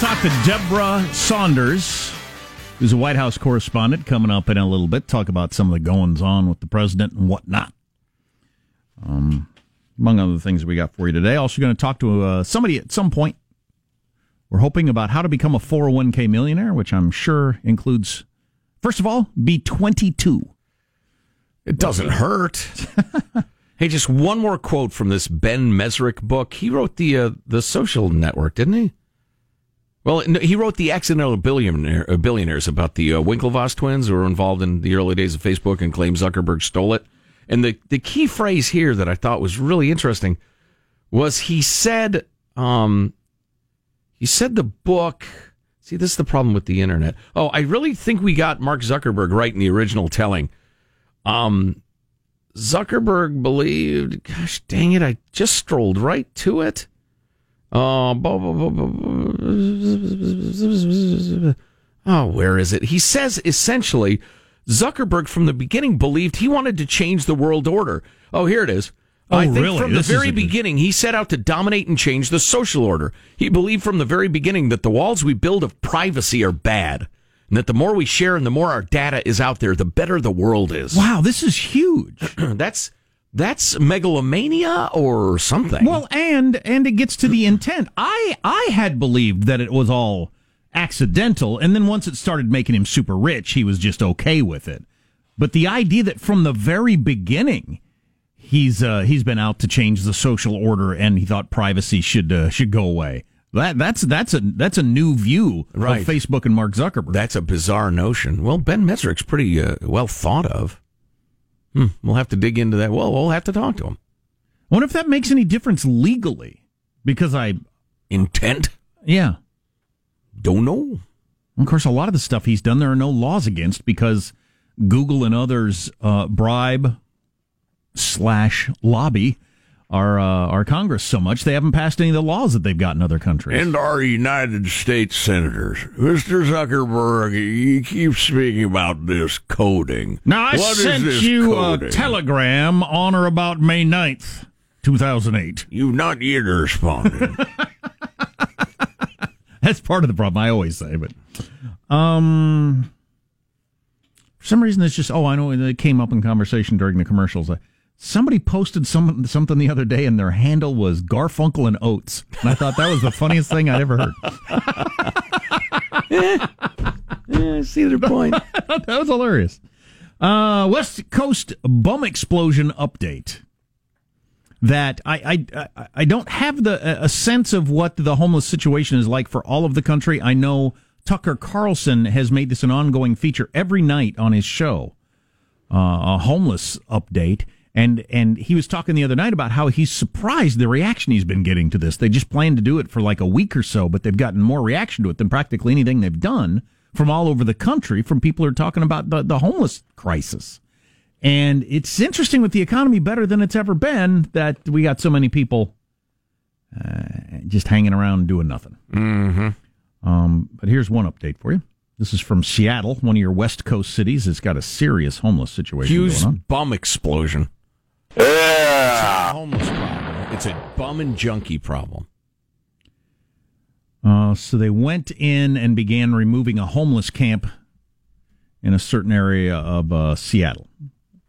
talk to Deborah Saunders, who's a White House correspondent, coming up in a little bit. Talk about some of the goings-on with the president and whatnot. Among other things we got for you today. Also going to talk to somebody at some point. We're hoping about how to become a 401k millionaire, which I'm sure includes, first of all, be 22. It doesn't hurt. Hey, just one more quote from this Ben Mezrich book. He wrote the Social Network, didn't he? Well, no, he wrote the Accidental Billionaires about the Winklevoss twins who were involved in the early days of Facebook and claimed Zuckerberg stole it. And the key phrase here that I thought was really interesting was he said the book. See, this is the problem with the internet. Oh, I really think we got Mark Zuckerberg right in the original telling. Zuckerberg believed, gosh dang it, I just strolled right to it. Oh, where is it? He says essentially Zuckerberg from the beginning believed he wanted to change the world order. Oh, here it is. Oh, I think really? From the very beginning, he set out to dominate and change the social order. He believed from the very beginning that the walls we build of privacy are bad, and that the more we share and the more our data is out there, the better the world is. Wow, this is huge. That's megalomania or something. Well, and it gets to the intent. I had believed that it was all accidental, and then once it started making him super rich, he was just okay with it. But the idea that from the very beginning he's been out to change the social order, and he thought privacy should go away. That's a new view of Facebook and Mark Zuckerberg. That's a bizarre notion. Well, Ben Mezrich's pretty well thought of. We'll have to dig into that. Well, we'll have to talk to him. I wonder if that makes any difference legally, because intent? Yeah. Don't know. Of course, a lot of the stuff he's done, there are no laws against, because Google and others bribe/lobby our Congress so much they haven't passed any of the laws that they've got in other countries. And our United States senators. Mr. Zuckerberg, you keep speaking about this coding. Now, I sent you a telegram on or about May 9th, 2008. You've not yet responded. That's part of the problem, I always say. But for some reason, it's just, I know it came up in conversation during the commercials. Somebody posted something the other day, and their handle was Garfunkel and Oates. And I thought that was the funniest thing I'd ever heard. I see their point. That was hilarious. West Coast bum explosion update. That I don't have a sense of what the homeless situation is like for all of the country. I know Tucker Carlson has made this an ongoing feature every night on his show, a homeless update. And he was talking the other night about how he's surprised the reaction he's been getting to this. They just planned to do it for like a week or so, but they've gotten more reaction to it than practically anything they've done from all over the country, from people who are talking about the homeless crisis. And it's interesting with the economy better than it's ever been that we got so many people just hanging around doing nothing. Mm-hmm. But here's one update for you. This is from Seattle, one of your West Coast cities. It's got a serious homeless situation going on. Huge bum explosion. Yeah. It's not a homeless problem. It's a bum and junkie problem. So they went in and began removing a homeless camp in a certain area of Seattle.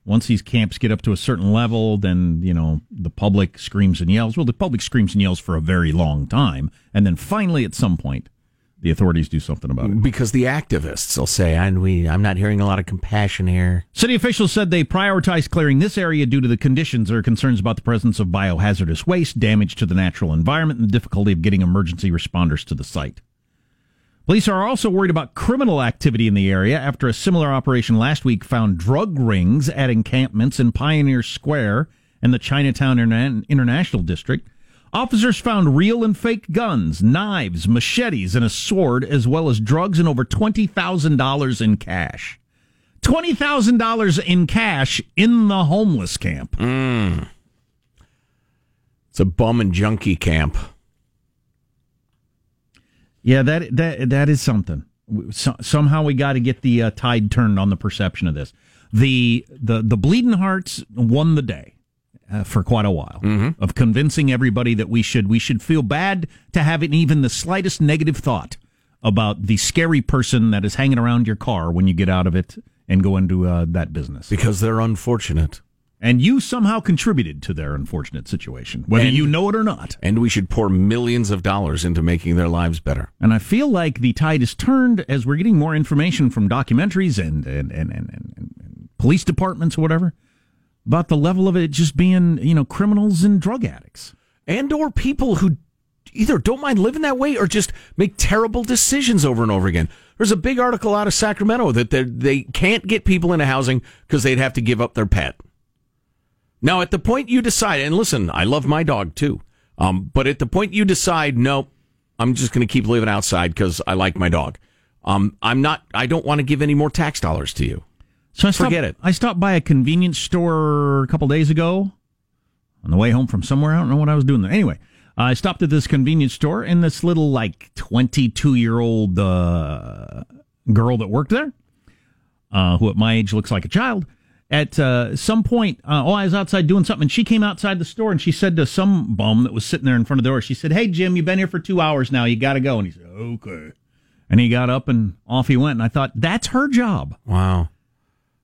Once these camps get up to a certain level, then, the public screams and yells. Well, the public screams and yells for a very long time. And then finally, at some point, the authorities do something about it. Because the activists will say, I'm not hearing a lot of compassion here. City officials said they prioritized clearing this area due to the conditions or concerns about the presence of biohazardous waste, damage to the natural environment, and the difficulty of getting emergency responders to the site. Police are also worried about criminal activity in the area after a similar operation last week found drug rings at encampments in Pioneer Square and the Chinatown International District. Officers found real and fake guns, knives, machetes, and a sword, as well as drugs and over $20,000 in cash. $20,000 in cash in the homeless camp. It's a bum and junkie camp. Yeah, that is something. Somehow we got to get the tide turned on the perception of this. The Bleeding Hearts won the day. for quite a while, of convincing everybody that we should feel bad to have even the slightest negative thought about the scary person that is hanging around your car when you get out of it and go into that business. Because they're unfortunate. And you somehow contributed to their unfortunate situation, whether you know it or not. And we should pour millions of dollars into making their lives better. And I feel like the tide has turned as we're getting more information from documentaries and police departments or whatever about the level of it just being, criminals and drug addicts. And or people who either don't mind living that way or just make terrible decisions over and over again. There's a big article out of Sacramento that they can't get people into housing because they'd have to give up their pet. Now, at the point you decide, and listen, I love my dog, too, but at the point you decide, no, I'm just going to keep living outside because I like my dog, I don't want to give any more tax dollars to you. So I stopped by a convenience store a couple days ago on the way home from somewhere. I don't know what I was doing there. Anyway, I stopped at this convenience store, and this little, 22-year-old girl that worked there, who at my age looks like a child, at some point, I was outside doing something, and she came outside the store, and she said to some bum that was sitting there in front of the door, she said, "Hey, Jim, you've been here for 2 hours now. You got to go." And he said, "Okay." And he got up, and off he went, and I thought, that's her job. Wow.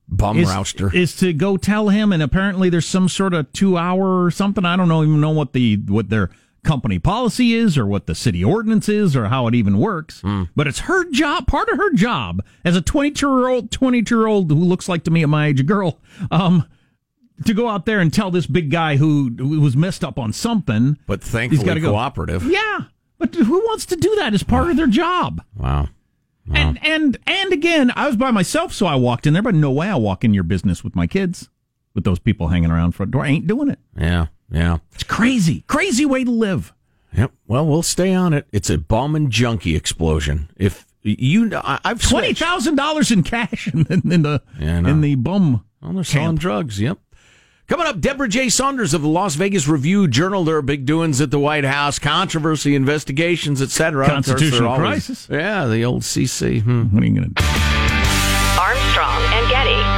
Bum rouster. Is to go tell him, and apparently there's some sort of 2 hour or something. I don't even know what their company policy is or what the city ordinance is or how it even works. But it's her job, part of her job as a 22-year-old who looks like to me at my age a girl, to go out there and tell this big guy who was messed up on something. But thankfully cooperative. Yeah, but who wants to do that as part of their job? Wow. And again, I was by myself, so I walked in there, but no way I walk in your business with my kids, with those people hanging around front door. I ain't doing it. Yeah. It's crazy. Crazy way to live. Yep. Well, we'll stay on it. It's a bomb and junkie explosion. If you, I've $20,000 in cash in the bum. Well, they're selling drugs. Yep. Coming up, Deborah J. Saunders of the Las Vegas Review-Journal. There are big doings at the White House, controversy, investigations, etc. Constitutional crisis. Yeah, the old CC. What are you going to do? Armstrong and Getty.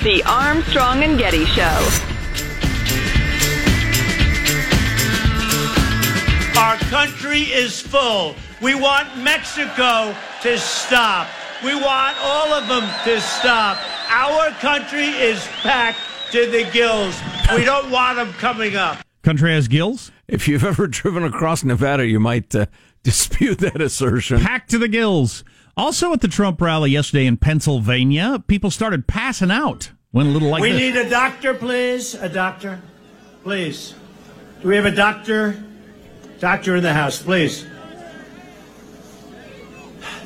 The Armstrong and Getty Show. Our country is full. We want Mexico to stop. We want all of them to stop. Our country is packed to the gills. We don't want them coming up. Country has gills? If you've ever driven across Nevada, you might dispute that assertion. Packed to the gills. Also at the Trump rally yesterday in Pennsylvania, people started passing out. Went a little like this. We need a doctor, please. A doctor, please. Do we have a doctor? Doctor in the house, please.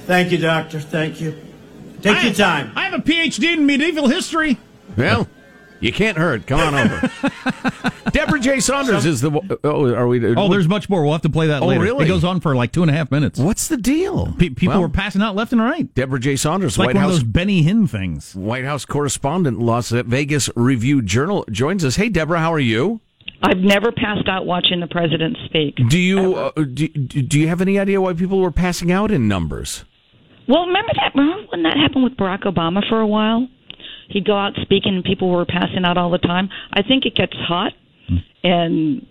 Thank you, doctor. Thank you. Take your time. I have a PhD in medieval history. Well, you can't hurt. Come on over. Deborah J. Saunders is the... Oh, are we... Oh, there's much more. We'll have to play that later. Oh, really? It goes on for 2.5 minutes. What's the deal? People were passing out left and right. Deborah J. Saunders, White House... Like one of those Benny Hinn things. White House correspondent, Las Vegas Review-Journal, joins us. Hey, Deborah, how are you? I've never passed out watching the president speak. Do you have any idea why people were passing out in numbers? Well, remember when that happened with Barack Obama for a while? He'd go out speaking and people were passing out all the time. I think it gets hot and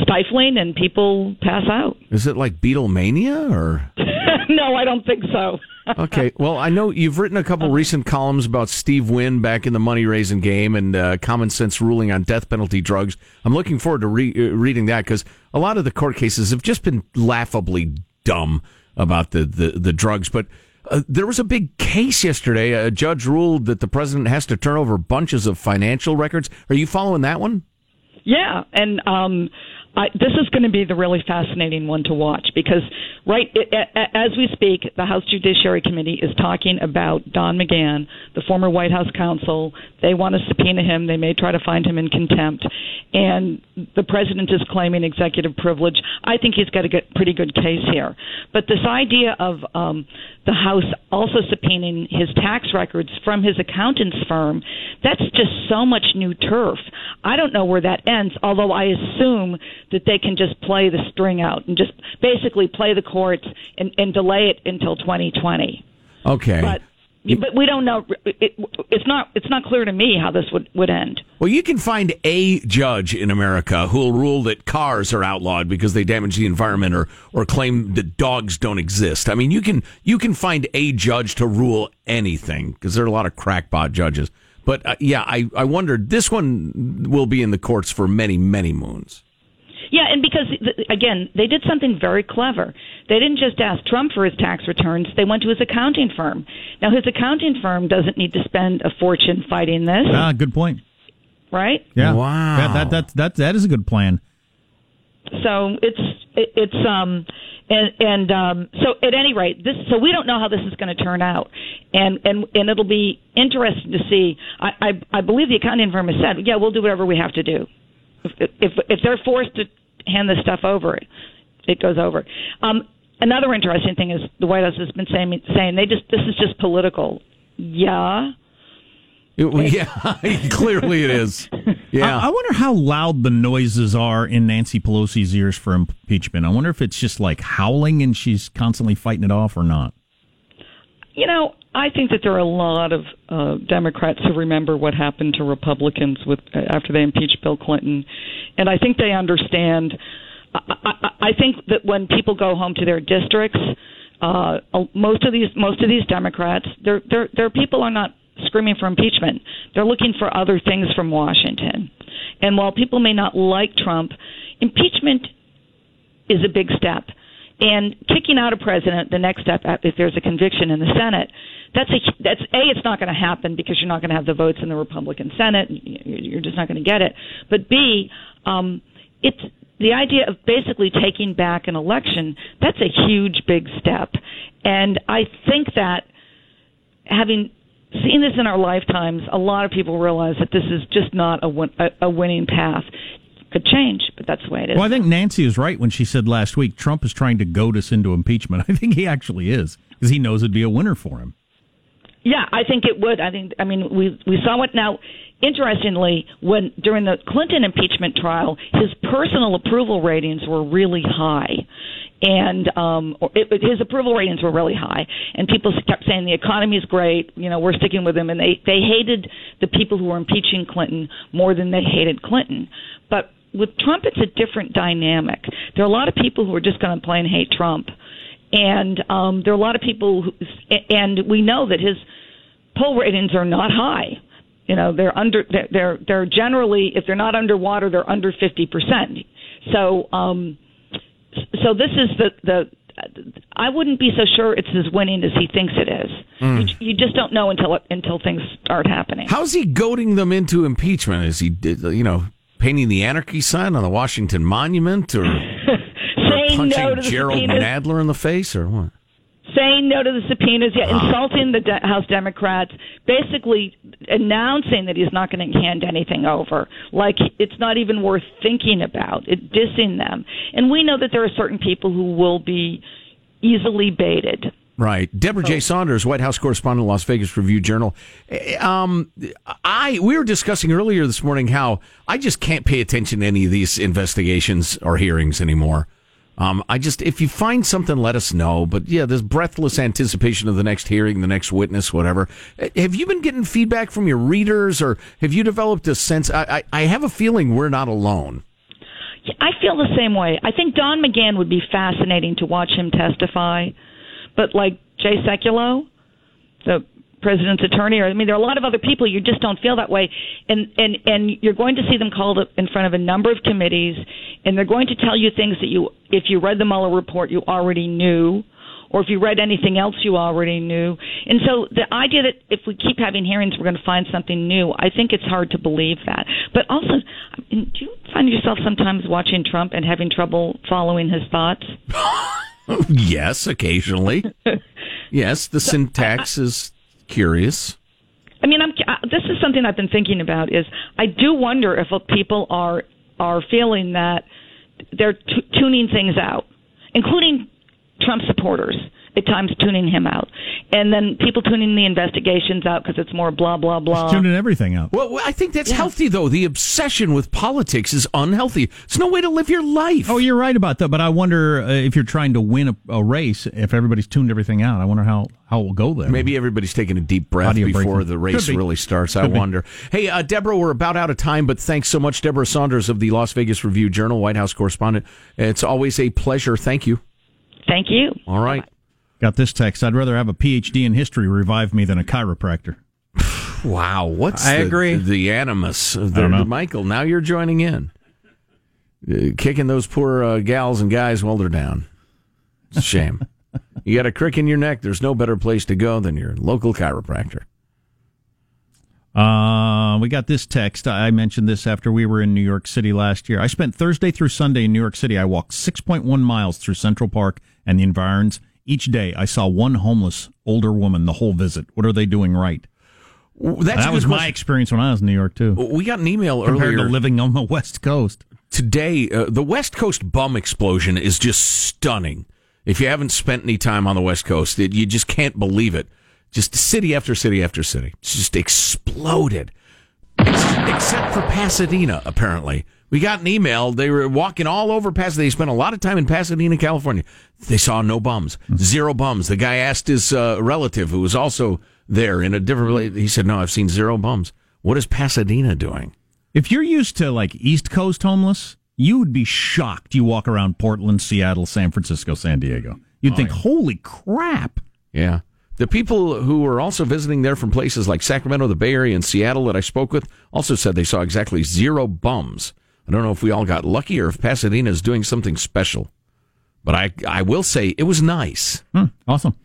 stifling and people pass out. Is it like Beatlemania or? No, I don't think so. Okay. Well, I know you've written a couple recent columns about Steve Wynn back in the money-raising game and common sense ruling on death penalty drugs. I'm looking forward to reading that because a lot of the court cases have just been laughably dumb about the drugs, but... there was a big case yesterday. A judge ruled that the president has to turn over bunches of financial records. Are you following that one? Yeah, and This is going to be the really fascinating one to watch because, as we speak, the House Judiciary Committee is talking about Don McGahn, the former White House counsel. They want to subpoena him. They may try to find him in contempt. And the president is claiming executive privilege. I think he's got a pretty good case here. But this idea of the House also subpoenaing his tax records from his accountant's firm, that's just so much new turf. I don't know where that ends, although I assume that they can just play the string out and just basically play the courts and delay it until 2020. Okay. But we don't know. It's not clear to me how this would end. Well, you can find a judge in America who will rule that cars are outlawed because they damage the environment or claim that dogs don't exist. I mean, you can find a judge to rule anything because there are a lot of crackpot judges. But, I wondered, this one will be in the courts for many, many moons. Yeah, and because, again, they did something very clever. They didn't just ask Trump for his tax returns. They went to his accounting firm. Now, his accounting firm doesn't need to spend a fortune fighting this. Ah, good point. Right? Yeah. Wow. That is a good plan. So so at any rate, so we don't know how this is going to turn out, and it'll be interesting to see. I believe the accounting firm has said, yeah, we'll do whatever we have to do. If they're forced to hand this stuff over, it goes over. Another interesting thing is the White House has been saying this is just political. Yeah. Yeah, clearly it is. Yeah, I wonder how loud the noises are in Nancy Pelosi's ears for impeachment. I wonder if it's just like howling and she's constantly fighting it off or not. You know, I think that there are a lot of Democrats who remember what happened to Republicans after they impeached Bill Clinton, and I think they understand. I think that when people go home to their districts, most of these Democrats, their people are not screaming for impeachment. They're looking for other things from Washington. And while people may not like Trump, impeachment is a big step. And kicking out a president, the next step, if there's a conviction in the Senate, it's not going to happen because you're not going to have the votes in the Republican Senate. You're just not going to get it. But B, it's the idea of basically taking back an election. That's a huge, big step. And I think that having seen this in our lifetimes, a lot of people realize that this is just not a winning path. Could change, but that's the way it is. Well, I think Nancy is right when she said last week Trump is trying to goad us into impeachment. I think he actually is, because he knows it'd be a winner for him. Yeah, I think it would. We saw what now. Interestingly, during the Clinton impeachment trial, his personal approval ratings were really high. And his approval ratings were really high, and people kept saying the economy's great, you know, we're sticking with him, and they hated the people who were impeaching Clinton more than they hated Clinton. But with Trump, it's a different dynamic. There are a lot of people who are just going to plain hate Trump, and there are a lot of people and we know that his poll ratings are not high. You know, they're generally, if they're not underwater, they're under 50%. So this is I wouldn't be so sure it's as winning as he thinks it is. Mm. You just don't know until things start happening. How's he goading them into impeachment? Is he, painting the anarchy sign on the Washington Monument, or punching Gerald Nadler in the face, or what? Saying no to the subpoenas, yet insulting the House Democrats, basically announcing that he's not going to hand anything over. Like, it's not even worth thinking about. Dissing them. And we know that there are certain people who will be easily baited. Right. Deborah J. Saunders, White House correspondent, Las Vegas Review-Journal. We were discussing earlier this morning how I just can't pay attention to any of these investigations or hearings anymore. If you find something, let us know. But yeah, this breathless anticipation of the next hearing, the next witness, whatever. Have you been getting feedback from your readers, or have you developed a sense? I have a feeling we're not alone. I feel the same way. I think Don McGahn would be fascinating to watch him testify. But like Jay Sekulow, the president's attorney, there are a lot of other people you just don't feel that way, and you're going to see them called up in front of a number of committees, and they're going to tell you things that if you read the Mueller report, you already knew, or if you read anything else you already knew. And so the idea that if we keep having hearings, we're going to find something new, I think it's hard to believe that. But also, do you find yourself sometimes watching Trump and having trouble following his thoughts? Yes, occasionally. Yes, the syntax is curious. I mean, this is something I've been thinking about, is I do wonder if people are feeling that they're tuning things out, including Trump supporters at times tuning him out. And then people tuning the investigations out because it's more blah, blah, blah. Just tuning everything out. Well, I think that's healthy, though. The obsession with politics is unhealthy. It's no way to live your life. Oh, you're right about that. But I wonder if you're trying to win a race, if everybody's tuned everything out. I wonder how it will go there. Maybe everybody's taking a deep breath before the race really starts. I wonder. Hey, Deborah, we're about out of time, but thanks so much. Deborah Saunders of the Las Vegas Review-Journal, White House correspondent. It's always a pleasure. Thank you. Thank you. All right. Bye-bye. Got this text. I'd rather have a PhD in history revive me than a chiropractor. Wow. I agree. The animus of Michael. Now you're joining in. Kicking those poor gals and guys while they're down. It's a shame. You got a crick in your neck. There's no better place to go than your local chiropractor. We got this text. I mentioned this after we were in New York City last year. I spent Thursday through Sunday in New York City. I walked 6.1 miles through Central Park and the environs. Each day, I saw one homeless older woman the whole visit. What are they doing right? That was my experience when I was in New York, too. We got an email earlier. Compared to living on the West Coast. Today, the West Coast bum explosion is just stunning. If you haven't spent any time on the West Coast, you just can't believe it. Just city after city after city. It's just exploded. Except for Pasadena, apparently. We got an email. They were walking all over Pasadena. They spent a lot of time in Pasadena, California. They saw no bums. Zero bums. The guy asked his relative, who was also there in a different place. He said, no, I've seen zero bums. What is Pasadena doing? If you're used to, like, East Coast homeless, you would be shocked. You walk around Portland, Seattle, San Francisco, San Diego. You'd think, holy crap. Yeah. The people who were also visiting there from places like Sacramento, the Bay Area, and Seattle that I spoke with also said they saw exactly zero bums. I don't know if we all got lucky or if Pasadena is doing something special, but I will say it was nice. Awesome.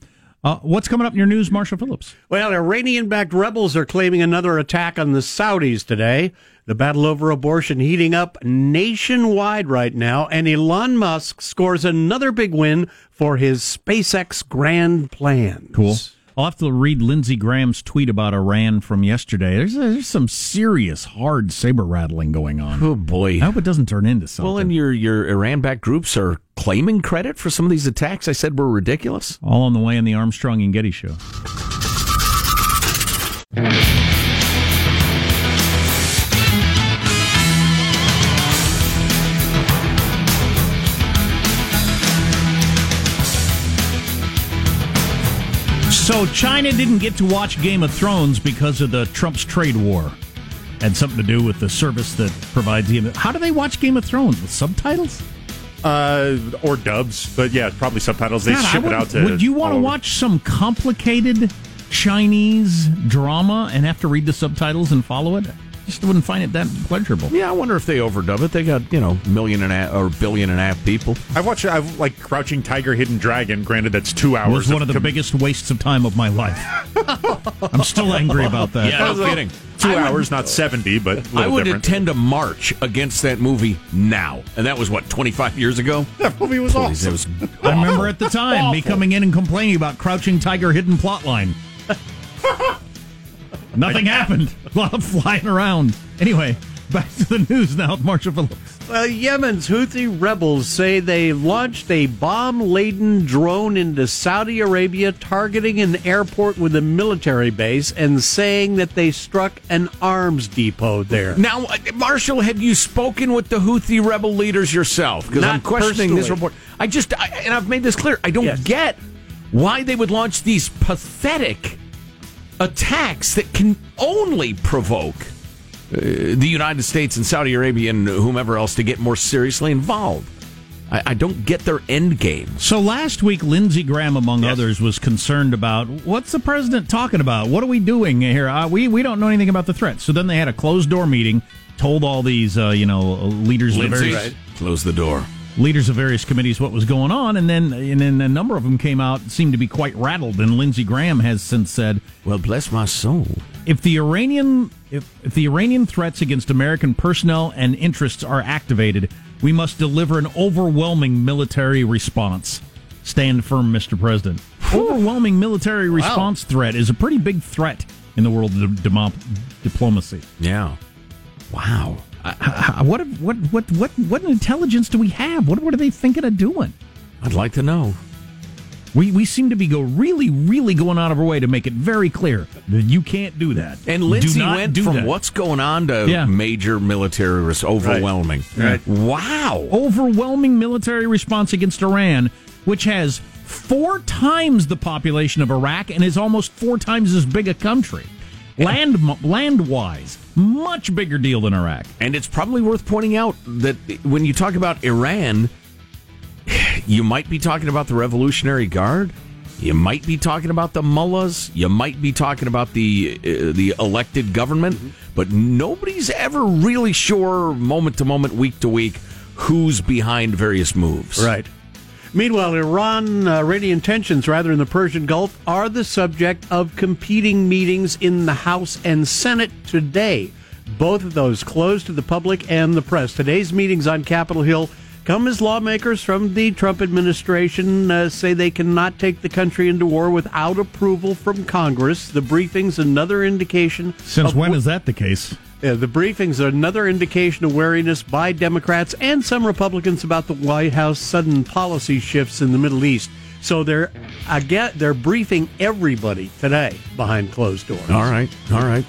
What's coming up in your news, Marshall Phillips? Well, Iranian-backed rebels are claiming another attack on the Saudis today. The battle over abortion heating up nationwide right now, and Elon Musk scores another big win for his SpaceX grand plans. Cool. I'll have to read Lindsey Graham's tweet about Iran from yesterday. There's some serious hard saber-rattling going on. Oh, boy. I hope it doesn't turn into something. Well, and your Iran-backed groups are claiming credit for some of these attacks I said were ridiculous. All on the way in the Armstrong and Getty Show. So China didn't get to watch Game of Thrones because of the Trump's trade war. Had something to do with the service that provides the... How do they watch Game of Thrones? With subtitles? Or dubs. But yeah, probably subtitles. They ship it out to... Would you want to watch some complicated Chinese drama and have to read the subtitles and follow it? Just wouldn't find it that pleasurable. Yeah, I wonder if they overdub it. They got, billion and a half people. I've like Crouching Tiger, Hidden Dragon. Granted, that's 2 hours. It was one of the biggest wastes of time of my life. I'm still angry about that. Yeah, no kidding. 2 hours, not 70, but I would attend a march against that movie now. And that was, what, 25 years ago? That movie was awesome. I remember at the time me coming in and complaining about Crouching Tiger, Hidden Plotline. Nothing happened. A lot of flying around. Anyway, back to the news now with Marshall Phillips. Yemen's Houthi rebels say they launched a bomb-laden drone into Saudi Arabia, targeting an airport with a military base, and saying that they struck an arms depot there. Now, Marshall, have you spoken with the Houthi rebel leaders yourself? Because I'm questioning this report. And I've made this clear, I don't get why they would launch these pathetic attacks that can only provoke the United States and Saudi Arabia and whomever else to get more seriously involved. I don't get their end game. So last week, Lindsey Graham, among others, was concerned about, what's the president talking about? What are we doing here? We don't know anything about the threat. So then they had a closed-door meeting, told all these leaders... Lindsey, close the door. leaders of various committees what was going on, and then a number of them came out, seemed to be quite rattled, and Lindsey Graham has since said, well, bless my soul. If the Iranian threats against American personnel and interests are activated, we must deliver an overwhelming military response. Stand firm, Mr. President. Overwhelming military response threat is a pretty big threat in the world of diplomacy. Yeah. Wow. What intelligence do we have? What are they thinking of doing? I'd like to know. We seem to be really going out of our way to make it very clear that you can't do that. And Lindsey went from what's going on to major military risk, overwhelming. Right. Wow. Overwhelming military response against Iran, which has 4 times the population of Iraq and is almost 4 times as big a country. Land-wise, much bigger deal than Iraq. And it's probably worth pointing out that when you talk about Iran, you might be talking about the Revolutionary Guard. You might be talking about the mullahs. You might be talking about the elected government. But nobody's ever really sure, moment to moment, week to week, who's behind various moves. Right. Meanwhile, Iranian tensions, rather, in the Persian Gulf are the subject of competing meetings in the House and Senate today. Both of those closed to the public and the press. Today's meetings on Capitol Hill come as lawmakers from the Trump administration say they cannot take the country into war without approval from Congress. The briefing's another indication. Since when is that the case? The briefings are another indication of wariness by Democrats and some Republicans about the White House sudden policy shifts in the Middle East. So they're briefing everybody today behind closed doors. All right.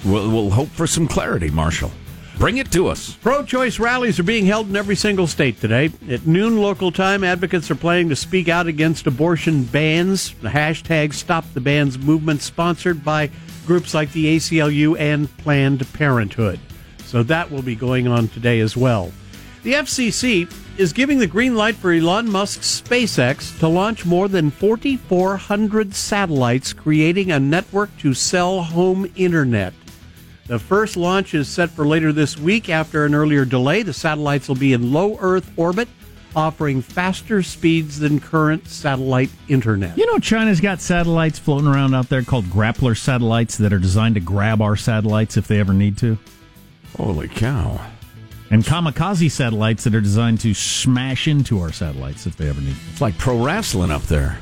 We'll hope for some clarity, Marshall. Bring it to us. Pro-choice rallies are being held in every single state today. At noon local time, advocates are planning to speak out against abortion bans. The hashtag Stop the Bans movement, sponsored by groups like the ACLU and Planned Parenthood. So that will be going on today as well. The FCC is giving the green light for Elon Musk's SpaceX to launch more than 4,400 satellites, creating a network to sell home internet. The first launch is set for later this week. After an earlier delay, the satellites will be in low Earth orbit, offering faster speeds than current satellite internet. You know, China's got satellites floating around out there called grappler satellites that are designed to grab our satellites if they ever need to. Holy cow. And kamikaze satellites that are designed to smash into our satellites if they ever need to. It's like pro wrestling up there.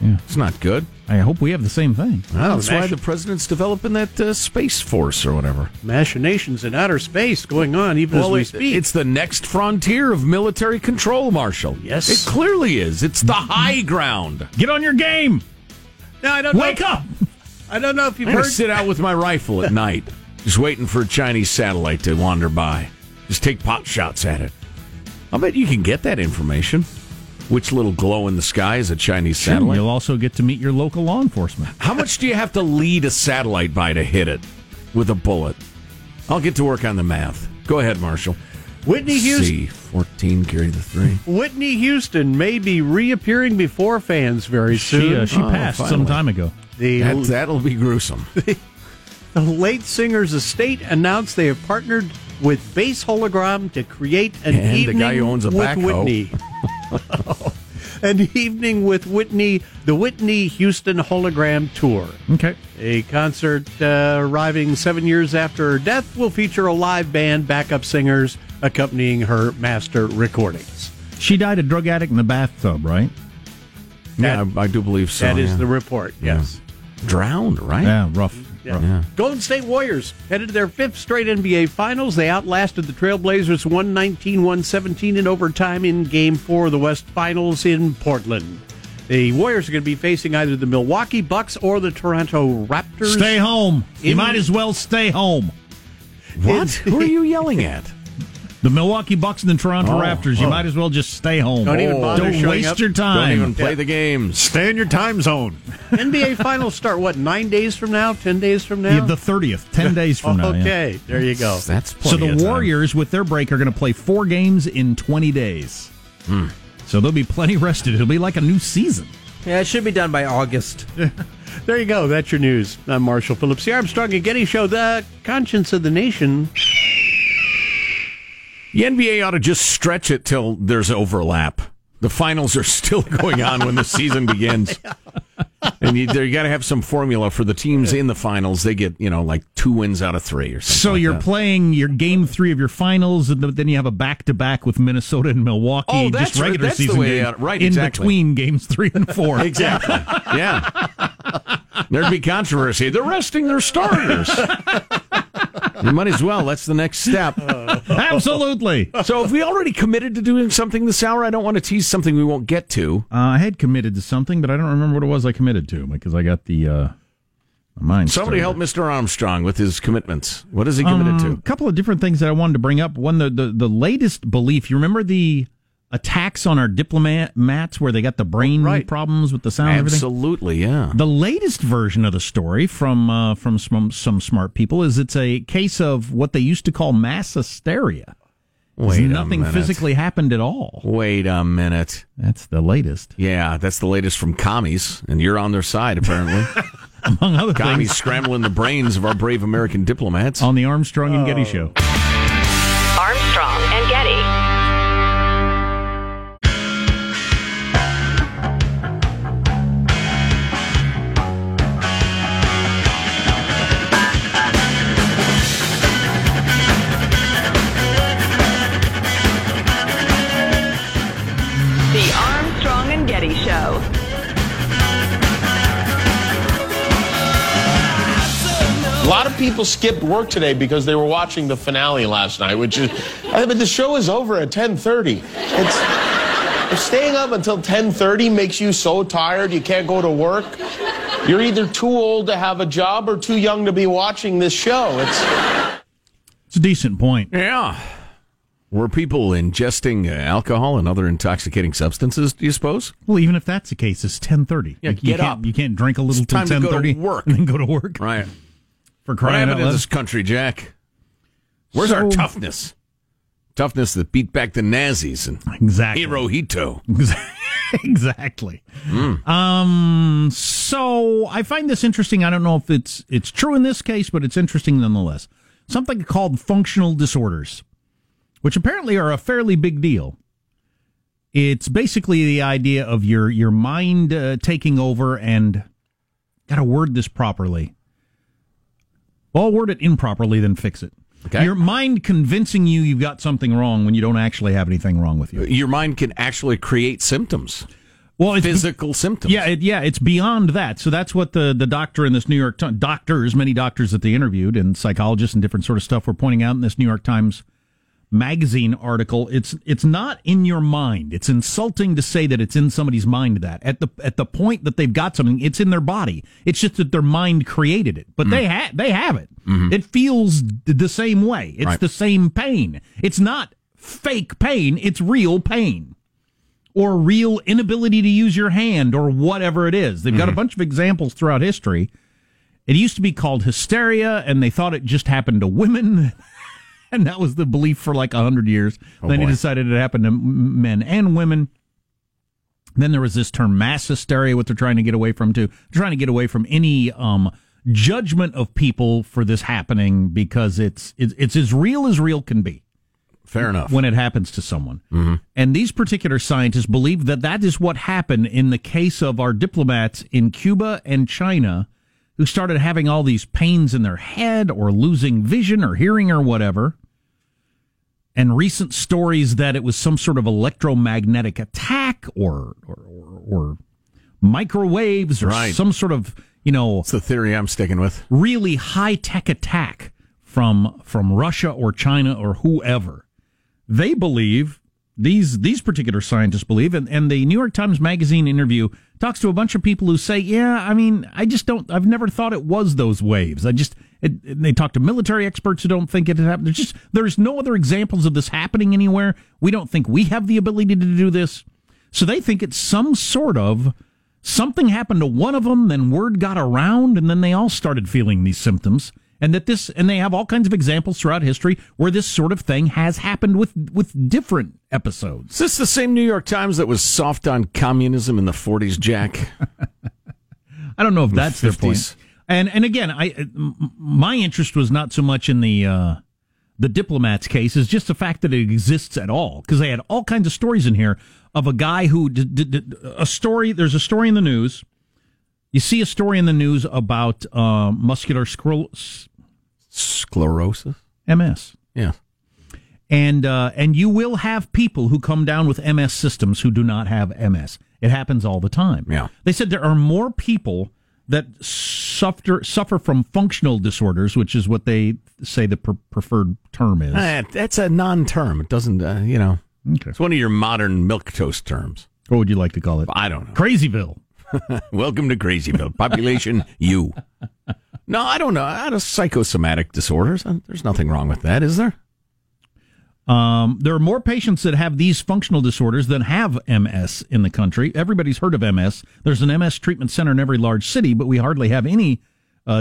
Yeah. It's not good. I hope we have the same thing. Well, that's why the president's developing that space force or whatever. Machinations in outer space going on even as we speak. It's the next frontier of military control, Marshall. Yes. It clearly is. It's the high ground. Get on your game. Now, Wake up. I don't know if you've heard. I sit out with my rifle at night, just waiting for a Chinese satellite to wander by. Just take pot shots at it. I'll bet you can get that information. Which little glow in the sky is a Chinese satellite? You'll also get to meet your local law enforcement. How much do you have to lead a satellite by to hit it with a bullet? I'll get to work on the math. Go ahead, Marshall. Whitney Houston. C, 14, carry the 3. Whitney Houston may be reappearing before fans very soon. She passed finally. Some time ago. That'll be gruesome. The late singer's estate announced they have partnered with Base Hologram to create an evening the guy who owns a with backhoe. Whitney. An evening with Whitney, the Whitney Houston Hologram Tour. Okay. A concert arriving 7 years after her death will feature a live band, backup singers accompanying her master recordings. She died a drug addict in the bathtub, right? Yeah, I do believe so. That is the report, yes. Yeah. Drowned, right? Yeah, rough. Yeah. Yeah. Golden State Warriors headed to their 5th straight NBA Finals. They outlasted the Trail Blazers 119-117 in overtime in Game 4 of the West Finals in Portland. The Warriors are going to be facing either the Milwaukee Bucks or the Toronto Raptors. Stay home. You might as well stay home. What? Who are you yelling at? The Milwaukee Bucks and the Toronto Raptors. You might as well just stay home. Don't even bother showing up. Don't waste your time. Don't even play the game. Stay in your time zone. NBA Finals start, 9 days from now? 10 days from now? Yeah, the 30th. 10 days from now. Okay, yeah. There you go. That's plenty of time. So the Warriors, with their break, are going to play 4 games in 20 days. Hmm. So they'll be plenty rested. It'll be like a new season. Yeah, it should be done by August. There you go. That's your news. I'm Marshall Phillips. The Armstrong and Getty Show, the conscience of the nation. The NBA ought to just stretch it till there's overlap. The finals are still going on when the season begins. And you got to have some formula for the teams in the finals. They get, like 2 wins out of 3 or something. So you're playing your game 3 of your finals, and then you have a back-to-back with Minnesota and Milwaukee. Oh, that's just regular that's season the way games out. Right, exactly. In between games 3 and 4. Exactly. Yeah. There'd be controversy. They're resting their starters. You might as well. That's the next step. Absolutely. So have we already committed to doing something this hour? I don't want to tease something we won't get to. I had committed to something, but I don't remember what it was I committed to because I got the mind. Somebody help Mr. Armstrong with his commitments. What is he committed to? A couple of different things that I wanted to bring up. One, the latest belief. You remember the attacks on our diplomats where they got the brain problems with the sound and everything? Absolutely, yeah. The latest version of the story from some smart people is it's a case of what they used to call mass hysteria. Nothing physically happened at all. Wait a minute. That's the latest. Yeah, that's the latest from commies, and you're on their side, apparently. Among other commies things. Scrambling the brains of our brave American diplomats. On the Armstrong and Getty Show. Armstrong and Getty. A lot of people skipped work today because they were watching the finale last night, which is, but the show is over at 10:30. If staying up until 10:30 makes you so tired you can't go to work, you're either too old to have a job or too young to be watching this show. It's a decent point. Yeah. Were people ingesting alcohol and other intoxicating substances, do you suppose? Well, even if that's the case, it's 10:30. Yeah, you can't drink a little till 10:30 to work. And then go to work. Right. For crying out loud. What happened in this country, Jack? Where's our toughness? Toughness that beat back the Nazis and Hirohito. Exactly. Mm. So I find this interesting. I don't know if it's true in this case, but it's interesting nonetheless. Something called functional disorders, which apparently are a fairly big deal. It's basically the idea of your mind taking over and, got to word this properly. Well, I'll word it improperly, then fix it. Okay. Your mind convincing you've got something wrong when you don't actually have anything wrong with you. Your mind can actually create symptoms. Well, it's physical symptoms. Yeah, it's beyond that. So that's what the doctor in this New York Times, many doctors that they interviewed and psychologists and different sort of stuff were pointing out in this New York Times magazine article. It's not in your mind. It's insulting to say that it's in somebody's mind. That at the point that they've got something, it's in their body. It's just that their mind created it, but they have it. Mm-hmm. It feels the same way. It's the same pain. It's not fake pain. It's real pain or real inability to use your hand or whatever it is. They've got a bunch of examples throughout history. It used to be called hysteria, and they thought it just happened to women. And that was the belief for like 100 years. Then he decided it happened to men and women. Then there was this term mass hysteria, what they're trying to get away from, too. They're trying to get away from any judgment of people for this happening because it's as real can be. Fair enough. When it happens to someone. Mm-hmm. And these particular scientists believe that is what happened in the case of our diplomats in Cuba and China who started having all these pains in their head or losing vision or hearing or whatever. And recent stories that it was some sort of electromagnetic attack or microwaves or some sort of, It's the theory I'm sticking with. Really high-tech attack from Russia or China or whoever. They believe, these particular scientists believe, and the New York Times Magazine interview talks to a bunch of people who say, I've never thought it was those waves. They talk to military experts who don't think it happened. There's no other examples of this happening anywhere. We don't think we have the ability to do this. So they think it's some sort of something happened to one of them, then word got around, and then they all started feeling these symptoms. And they have all kinds of examples throughout history where this sort of thing has happened with different episodes. Is this the same New York Times that was soft on communism in the 40s, Jack? I don't know if that's their point. And again, my interest was not so much in the the diplomats case is just the fact that it exists at all, because they had all kinds of stories in here of a guy who did a story. There's a story in the news. You see a story in the news about muscular sclerosis, MS. Yeah. And you will have people who come down with MS systems who do not have MS. It happens all the time. Yeah. They said there are more people that suffer from functional disorders, which is what they say the preferred term is. That's a non-term. It doesn't, Okay. It's one of your modern milquetoast terms. What would you like to call it? I don't know. Crazyville. Welcome to Crazyville. Population you. No, I don't know. I have psychosomatic disorders. There's nothing wrong with that, is there? There are more patients that have these functional disorders than have MS in the country. Everybody's heard of MS. There's an MS treatment center in every large city, but we hardly have any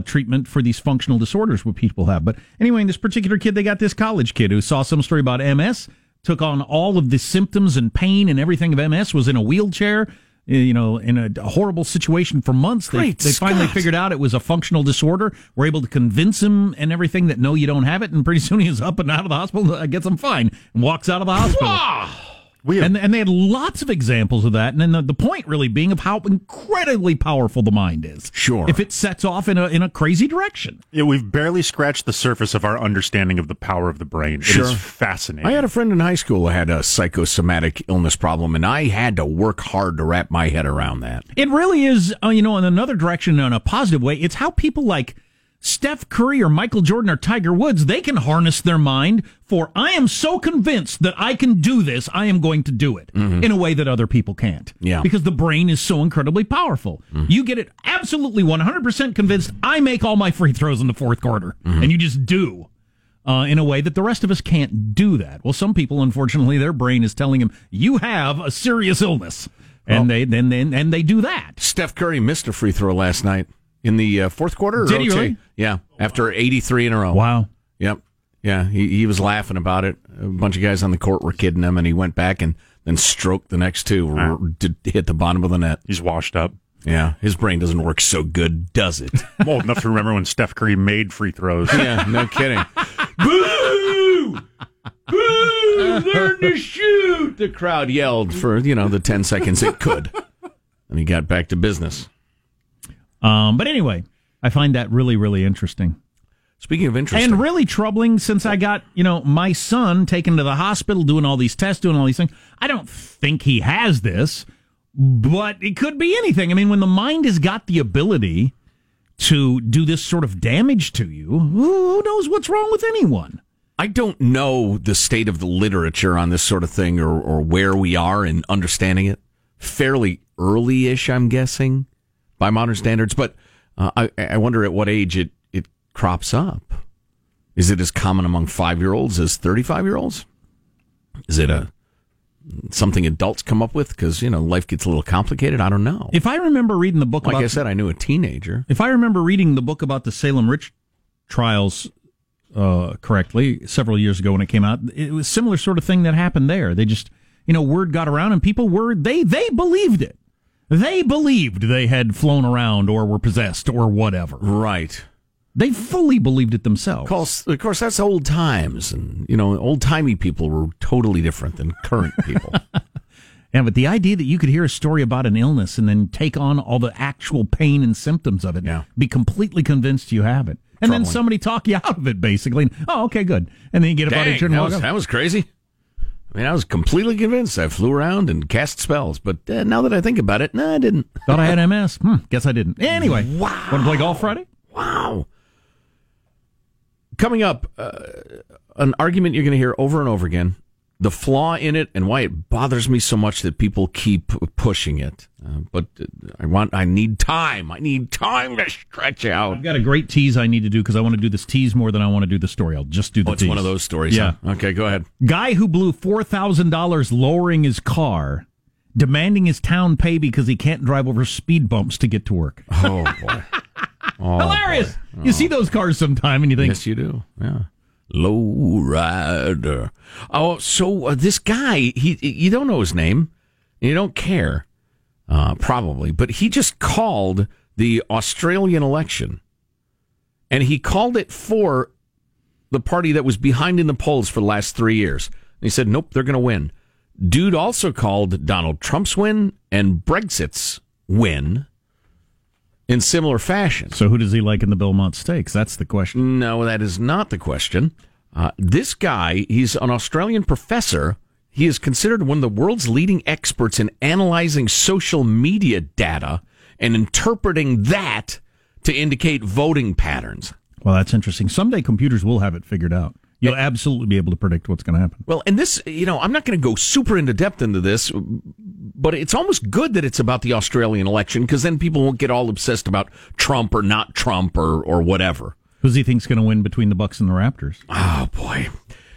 treatment for these functional disorders what people have. But anyway, in this particular kid, they got this college kid who saw some story about MS, took on all of the symptoms and pain and everything of MS, was in a wheelchair, in a horrible situation for months. They finally figured out it was a functional disorder. We're able to convince him and everything that, no, you don't have it. And pretty soon he's up and out of the hospital. I guess I'm fine. And walks out of the hospital. And they had lots of examples of that. And then the point really being of how incredibly powerful the mind is. Sure. If it sets off in a crazy direction. Yeah, we've barely scratched the surface of our understanding of the power of the brain. Sure. It is fascinating. I had a friend in high school who had a psychosomatic illness problem, and I had to work hard to wrap my head around that. It really is, in another direction, in a positive way, it's how people like Steph Curry or Michael Jordan or Tiger Woods, they can harness their mind for, I am so convinced that I can do this, I am going to do it in a way that other people can't. Yeah. Because the brain is so incredibly powerful. Mm-hmm. You get it absolutely 100% convinced, I make all my free throws in the fourth quarter. Mm-hmm. And you just do in a way that the rest of us can't do that. Well, some people, unfortunately, their brain is telling them, you have a serious illness. And they do that. Steph Curry missed a free throw last night. In the fourth quarter? Or did he really? Yeah, after 83 in a row. Wow. Yep. Yeah, he was laughing about it. A bunch of guys on the court were kidding him, and he went back and then stroked the next two, hit the bottom of the net. He's washed up. Yeah, his brain doesn't work so good, does it? I'm old enough to remember when Steph Curry made free throws. Yeah, no kidding. Boo! Boo! Learn to shoot! The crowd yelled for, the 10 seconds it could. And he got back to business. But anyway, I find that really, really interesting. Speaking of interesting. And really troubling since I got, my son taken to the hospital, doing all these tests, doing all these things. I don't think he has this, but it could be anything. I mean, when the mind has got the ability to do this sort of damage to you, who knows what's wrong with anyone? I don't know the state of the literature on this sort of thing or where we are in understanding it. Fairly early-ish, I'm guessing. By modern standards, but I wonder at what age it crops up. Is it as common among 5-year-olds as 35-year-olds? Is it something adults come up with? Because, life gets a little complicated. I don't know. If I remember reading the book I said, I knew a teenager. If I remember reading the book about the Salem Witch trials correctly several years ago when it came out, it was a similar sort of thing that happened there. They just, word got around and people were, they believed it. They believed they had flown around or were possessed or whatever. Right. They fully believed it themselves. Of course, that's old times. And, old-timey people were totally different than current people. Yeah, but the idea that you could hear a story about an illness and then take on all the actual pain and symptoms of it, be completely convinced you have it, and troubling. Then somebody talk you out of it, basically. Oh, okay, good. And then you get a body turn and walk up. That was crazy. I mean, I was completely convinced I flew around and cast spells, but now that I think about it, no, I didn't. Thought I had MS. Guess I didn't. Anyway, wow. Want to play golf Friday? Wow. Coming up, an argument you're going to hear over and over again, the flaw in it and why it bothers me so much that people keep pushing it. I need time. I need time to stretch out. I've got a great tease I need to do because I want to do this tease more than I want to do the story. I'll just do the tease. It's one of those stories. Yeah. Huh? Okay, go ahead. Guy who blew $4,000 lowering his car, demanding his town pay because he can't drive over speed bumps to get to work. Oh, boy. Oh, hilarious. Boy. Oh. You see those cars sometime and you think. Yes, you do. Yeah. Low rider. Oh, so this guy, you don't know his name. And you don't care. Probably, but he just called the Australian election, and he called it for the party that was behind in the polls for the last 3 years. And he said, nope, they're going to win. Dude also called Donald Trump's win and Brexit's win in similar fashion. So who does he like in the Belmont Stakes? That's the question. No, that is not the question. This guy, he's an Australian professor. He is considered one of the world's leading experts in analyzing social media data and interpreting that to indicate voting patterns. Well, that's interesting. Someday computers will have it figured out. You'll absolutely be able to predict what's going to happen. Well, and this, you know, I'm not going to go super into depth into this, but it's almost good that it's about the Australian election, because then people won't get all obsessed about Trump or not Trump or whatever. Who does he think's going to win between the Bucks and the Raptors? Oh, boy.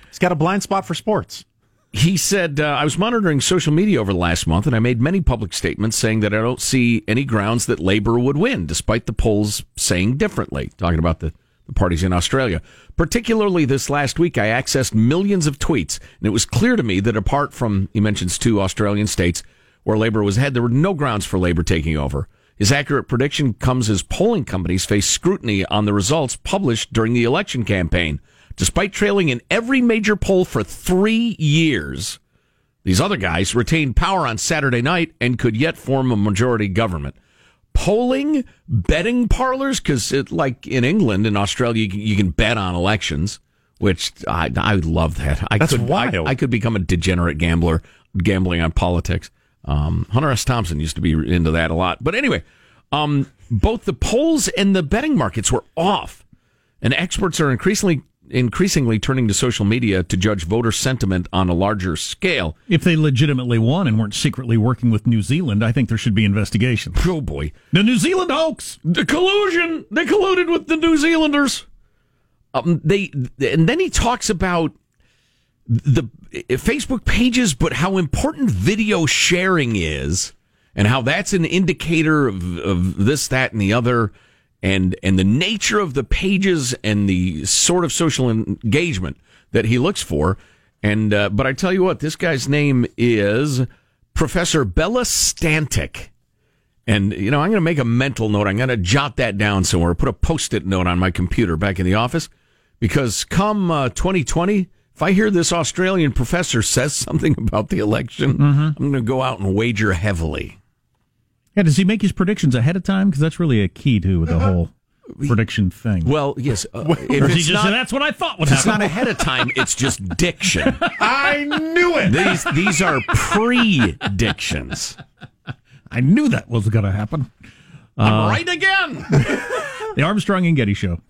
He's got a blind spot for sports. He said, I was monitoring social media over the last month, and I made many public statements saying that I don't see any grounds that Labour would win, despite the polls saying differently, talking about the parties in Australia. Particularly this last week, I accessed millions of tweets, and it was clear to me that apart from, he mentions two Australian states where Labour was ahead, there were no grounds for Labour taking over. His accurate prediction comes as polling companies face scrutiny on the results published during the election campaign. Despite trailing in every major poll for 3 years, these other guys retained power on Saturday night and could yet form a majority government. Polling, betting parlors, because like in England and Australia, you can bet on elections, which I love that. That's wild. I could become a degenerate gambler, gambling on politics. Hunter S. Thompson used to be into that a lot. But anyway, both the polls and the betting markets were off, and experts are increasingly turning to social media to judge voter sentiment on a larger scale. If they legitimately won and weren't secretly working with New Zealand, I think there should be investigations. Oh, boy. The New Zealand hoax! The collusion! They colluded with the New Zealanders! And then he talks about the Facebook pages, but how important video sharing is, and how that's an indicator of this, that, and the other, and the nature of the pages and the sort of social engagement that he looks for. And but I tell you what, this guy's name is Professor Bella Stantic. And, you know, I'm going to make a mental note. I'm going to jot that down somewhere, put a Post-it note on my computer back in the office, because come 2020, if I hear this Australian professor says something about the election, I'm going to go out and wager heavily. Yeah, does he make his predictions ahead of time? Because that's really a key to the whole prediction thing. Well, yes. That's what I thought would happen. It's not ahead of time. It's just diction. I knew it. These are predictions. I knew that was going to happen. I'm right again. The Armstrong and Getty Show.